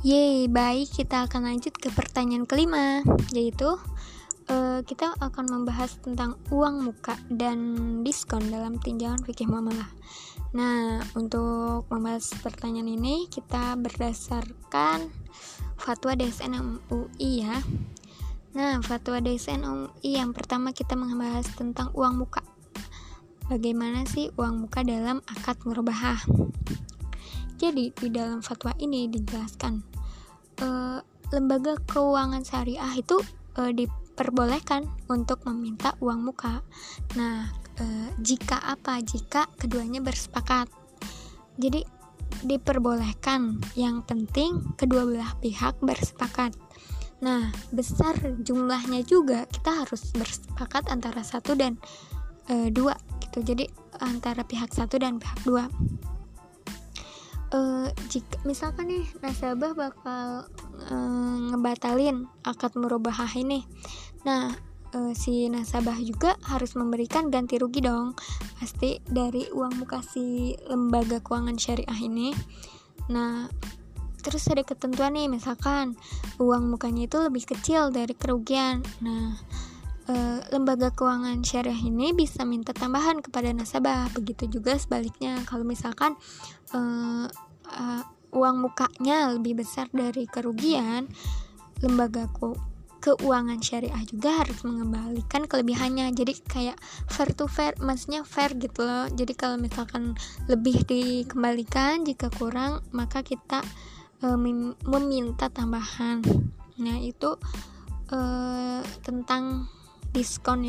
Yeay, baik, kita akan lanjut ke pertanyaan kelima, yaitu kita akan membahas tentang uang muka dan diskon dalam tinjauan fikih muamalah. Nah, untuk membahas pertanyaan ini kita berdasarkan fatwa DSN-MUI ya. Nah, fatwa DSN-MUI yang pertama kita membahas tentang uang muka. Bagaimana sih uang muka dalam akad murabahah? Jadi, di dalam fatwa ini dijelaskan lembaga keuangan syariah itu diperbolehkan untuk meminta uang muka. Nah, jika keduanya bersepakat. Jadi diperbolehkan, yang penting kedua belah pihak bersepakat. Nah, besar jumlahnya juga kita harus bersepakat antara satu dan dua gitu. Jadi antara pihak satu dan pihak dua. Jika misalkan nih nasabah bakal ngebatalin akad murabahah ini, nah si nasabah juga harus memberikan ganti rugi dong, pasti dari uang muka si lembaga keuangan syariah ini. Nah, terus ada ketentuan nih, misalkan uang mukanya itu lebih kecil dari kerugian. Nah, lembaga keuangan syariah ini bisa minta tambahan kepada nasabah. Begitu juga sebaliknya, kalau misalkan uang mukanya lebih besar dari kerugian, lembaga keuangan syariah juga harus mengembalikan kelebihannya. Jadi kayak fair to fair, maksudnya fair gitu loh. Jadi kalau misalkan lebih dikembalikan, jika kurang maka kita meminta tambahan. Nah, itu tentang diskon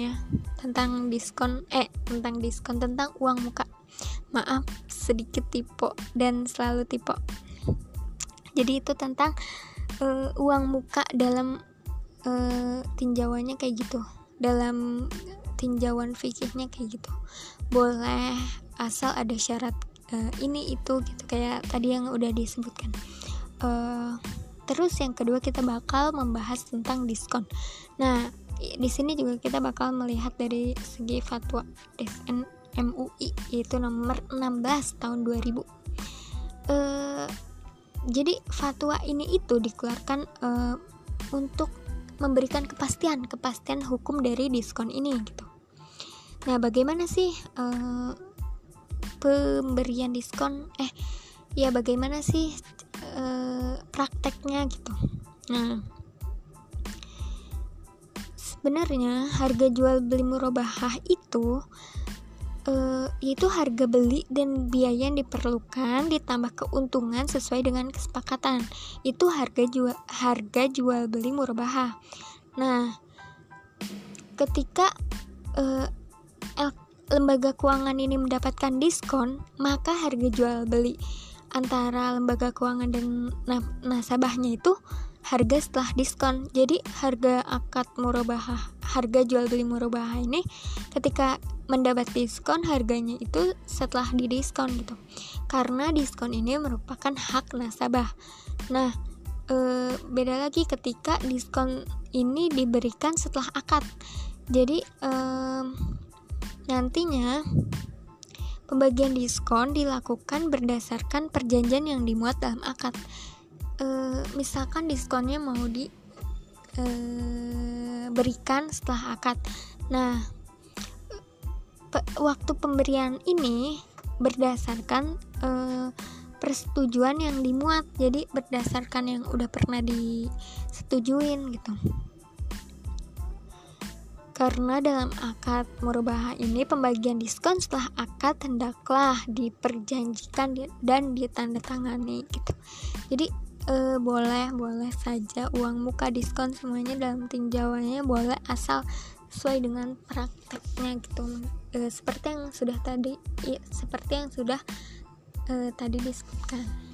tentang uang muka. Maaf, sedikit typo dan selalu typo. Jadi itu tentang uang muka dalam tinjauannya kayak gitu, dalam tinjauan fikihnya kayak gitu. Boleh asal ada syarat ini itu gitu, kayak tadi yang udah disebutkan. Terus yang kedua kita bakal membahas tentang diskon. Nah, di sini juga kita bakal melihat dari segi fatwa DSN-MUI, yaitu nomor 16 tahun 2000. Jadi fatwa ini itu dikeluarkan untuk memberikan kepastian hukum dari diskon ini gitu. Nah, bagaimana sih pemberian diskon? Bagaimana sih prakteknya gitu? Nah, sebenarnya harga jual beli murabahah itu harga beli dan biaya yang diperlukan ditambah keuntungan sesuai dengan kesepakatan. Itu harga jual beli murabahah. Nah, ketika lembaga keuangan ini mendapatkan diskon, maka harga jual beli antara lembaga keuangan dan nasabahnya itu harga setelah diskon. Jadi harga akad murabahah, harga jual beli murabahah ini ketika mendapat diskon, harganya itu setelah didiskon gitu. Karena diskon ini merupakan hak nasabah. Nah, beda lagi ketika diskon ini diberikan setelah akad. Jadi nantinya pembagian diskon dilakukan berdasarkan perjanjian yang dimuat dalam akad. Misalkan diskonnya mau diberikan setelah akad. Nah, waktu pemberian ini berdasarkan persetujuan yang dimuat, jadi berdasarkan yang udah pernah disetujuin gitu. Karena dalam akad murabahah ini pembagian diskon setelah akad hendaklah diperjanjikan dan ditandatangani gitu. Jadi boleh saja uang muka, diskon, semuanya dalam tinjauannya boleh asal sesuai dengan prakteknya gitu. Seperti yang sudah tadi disebutkan.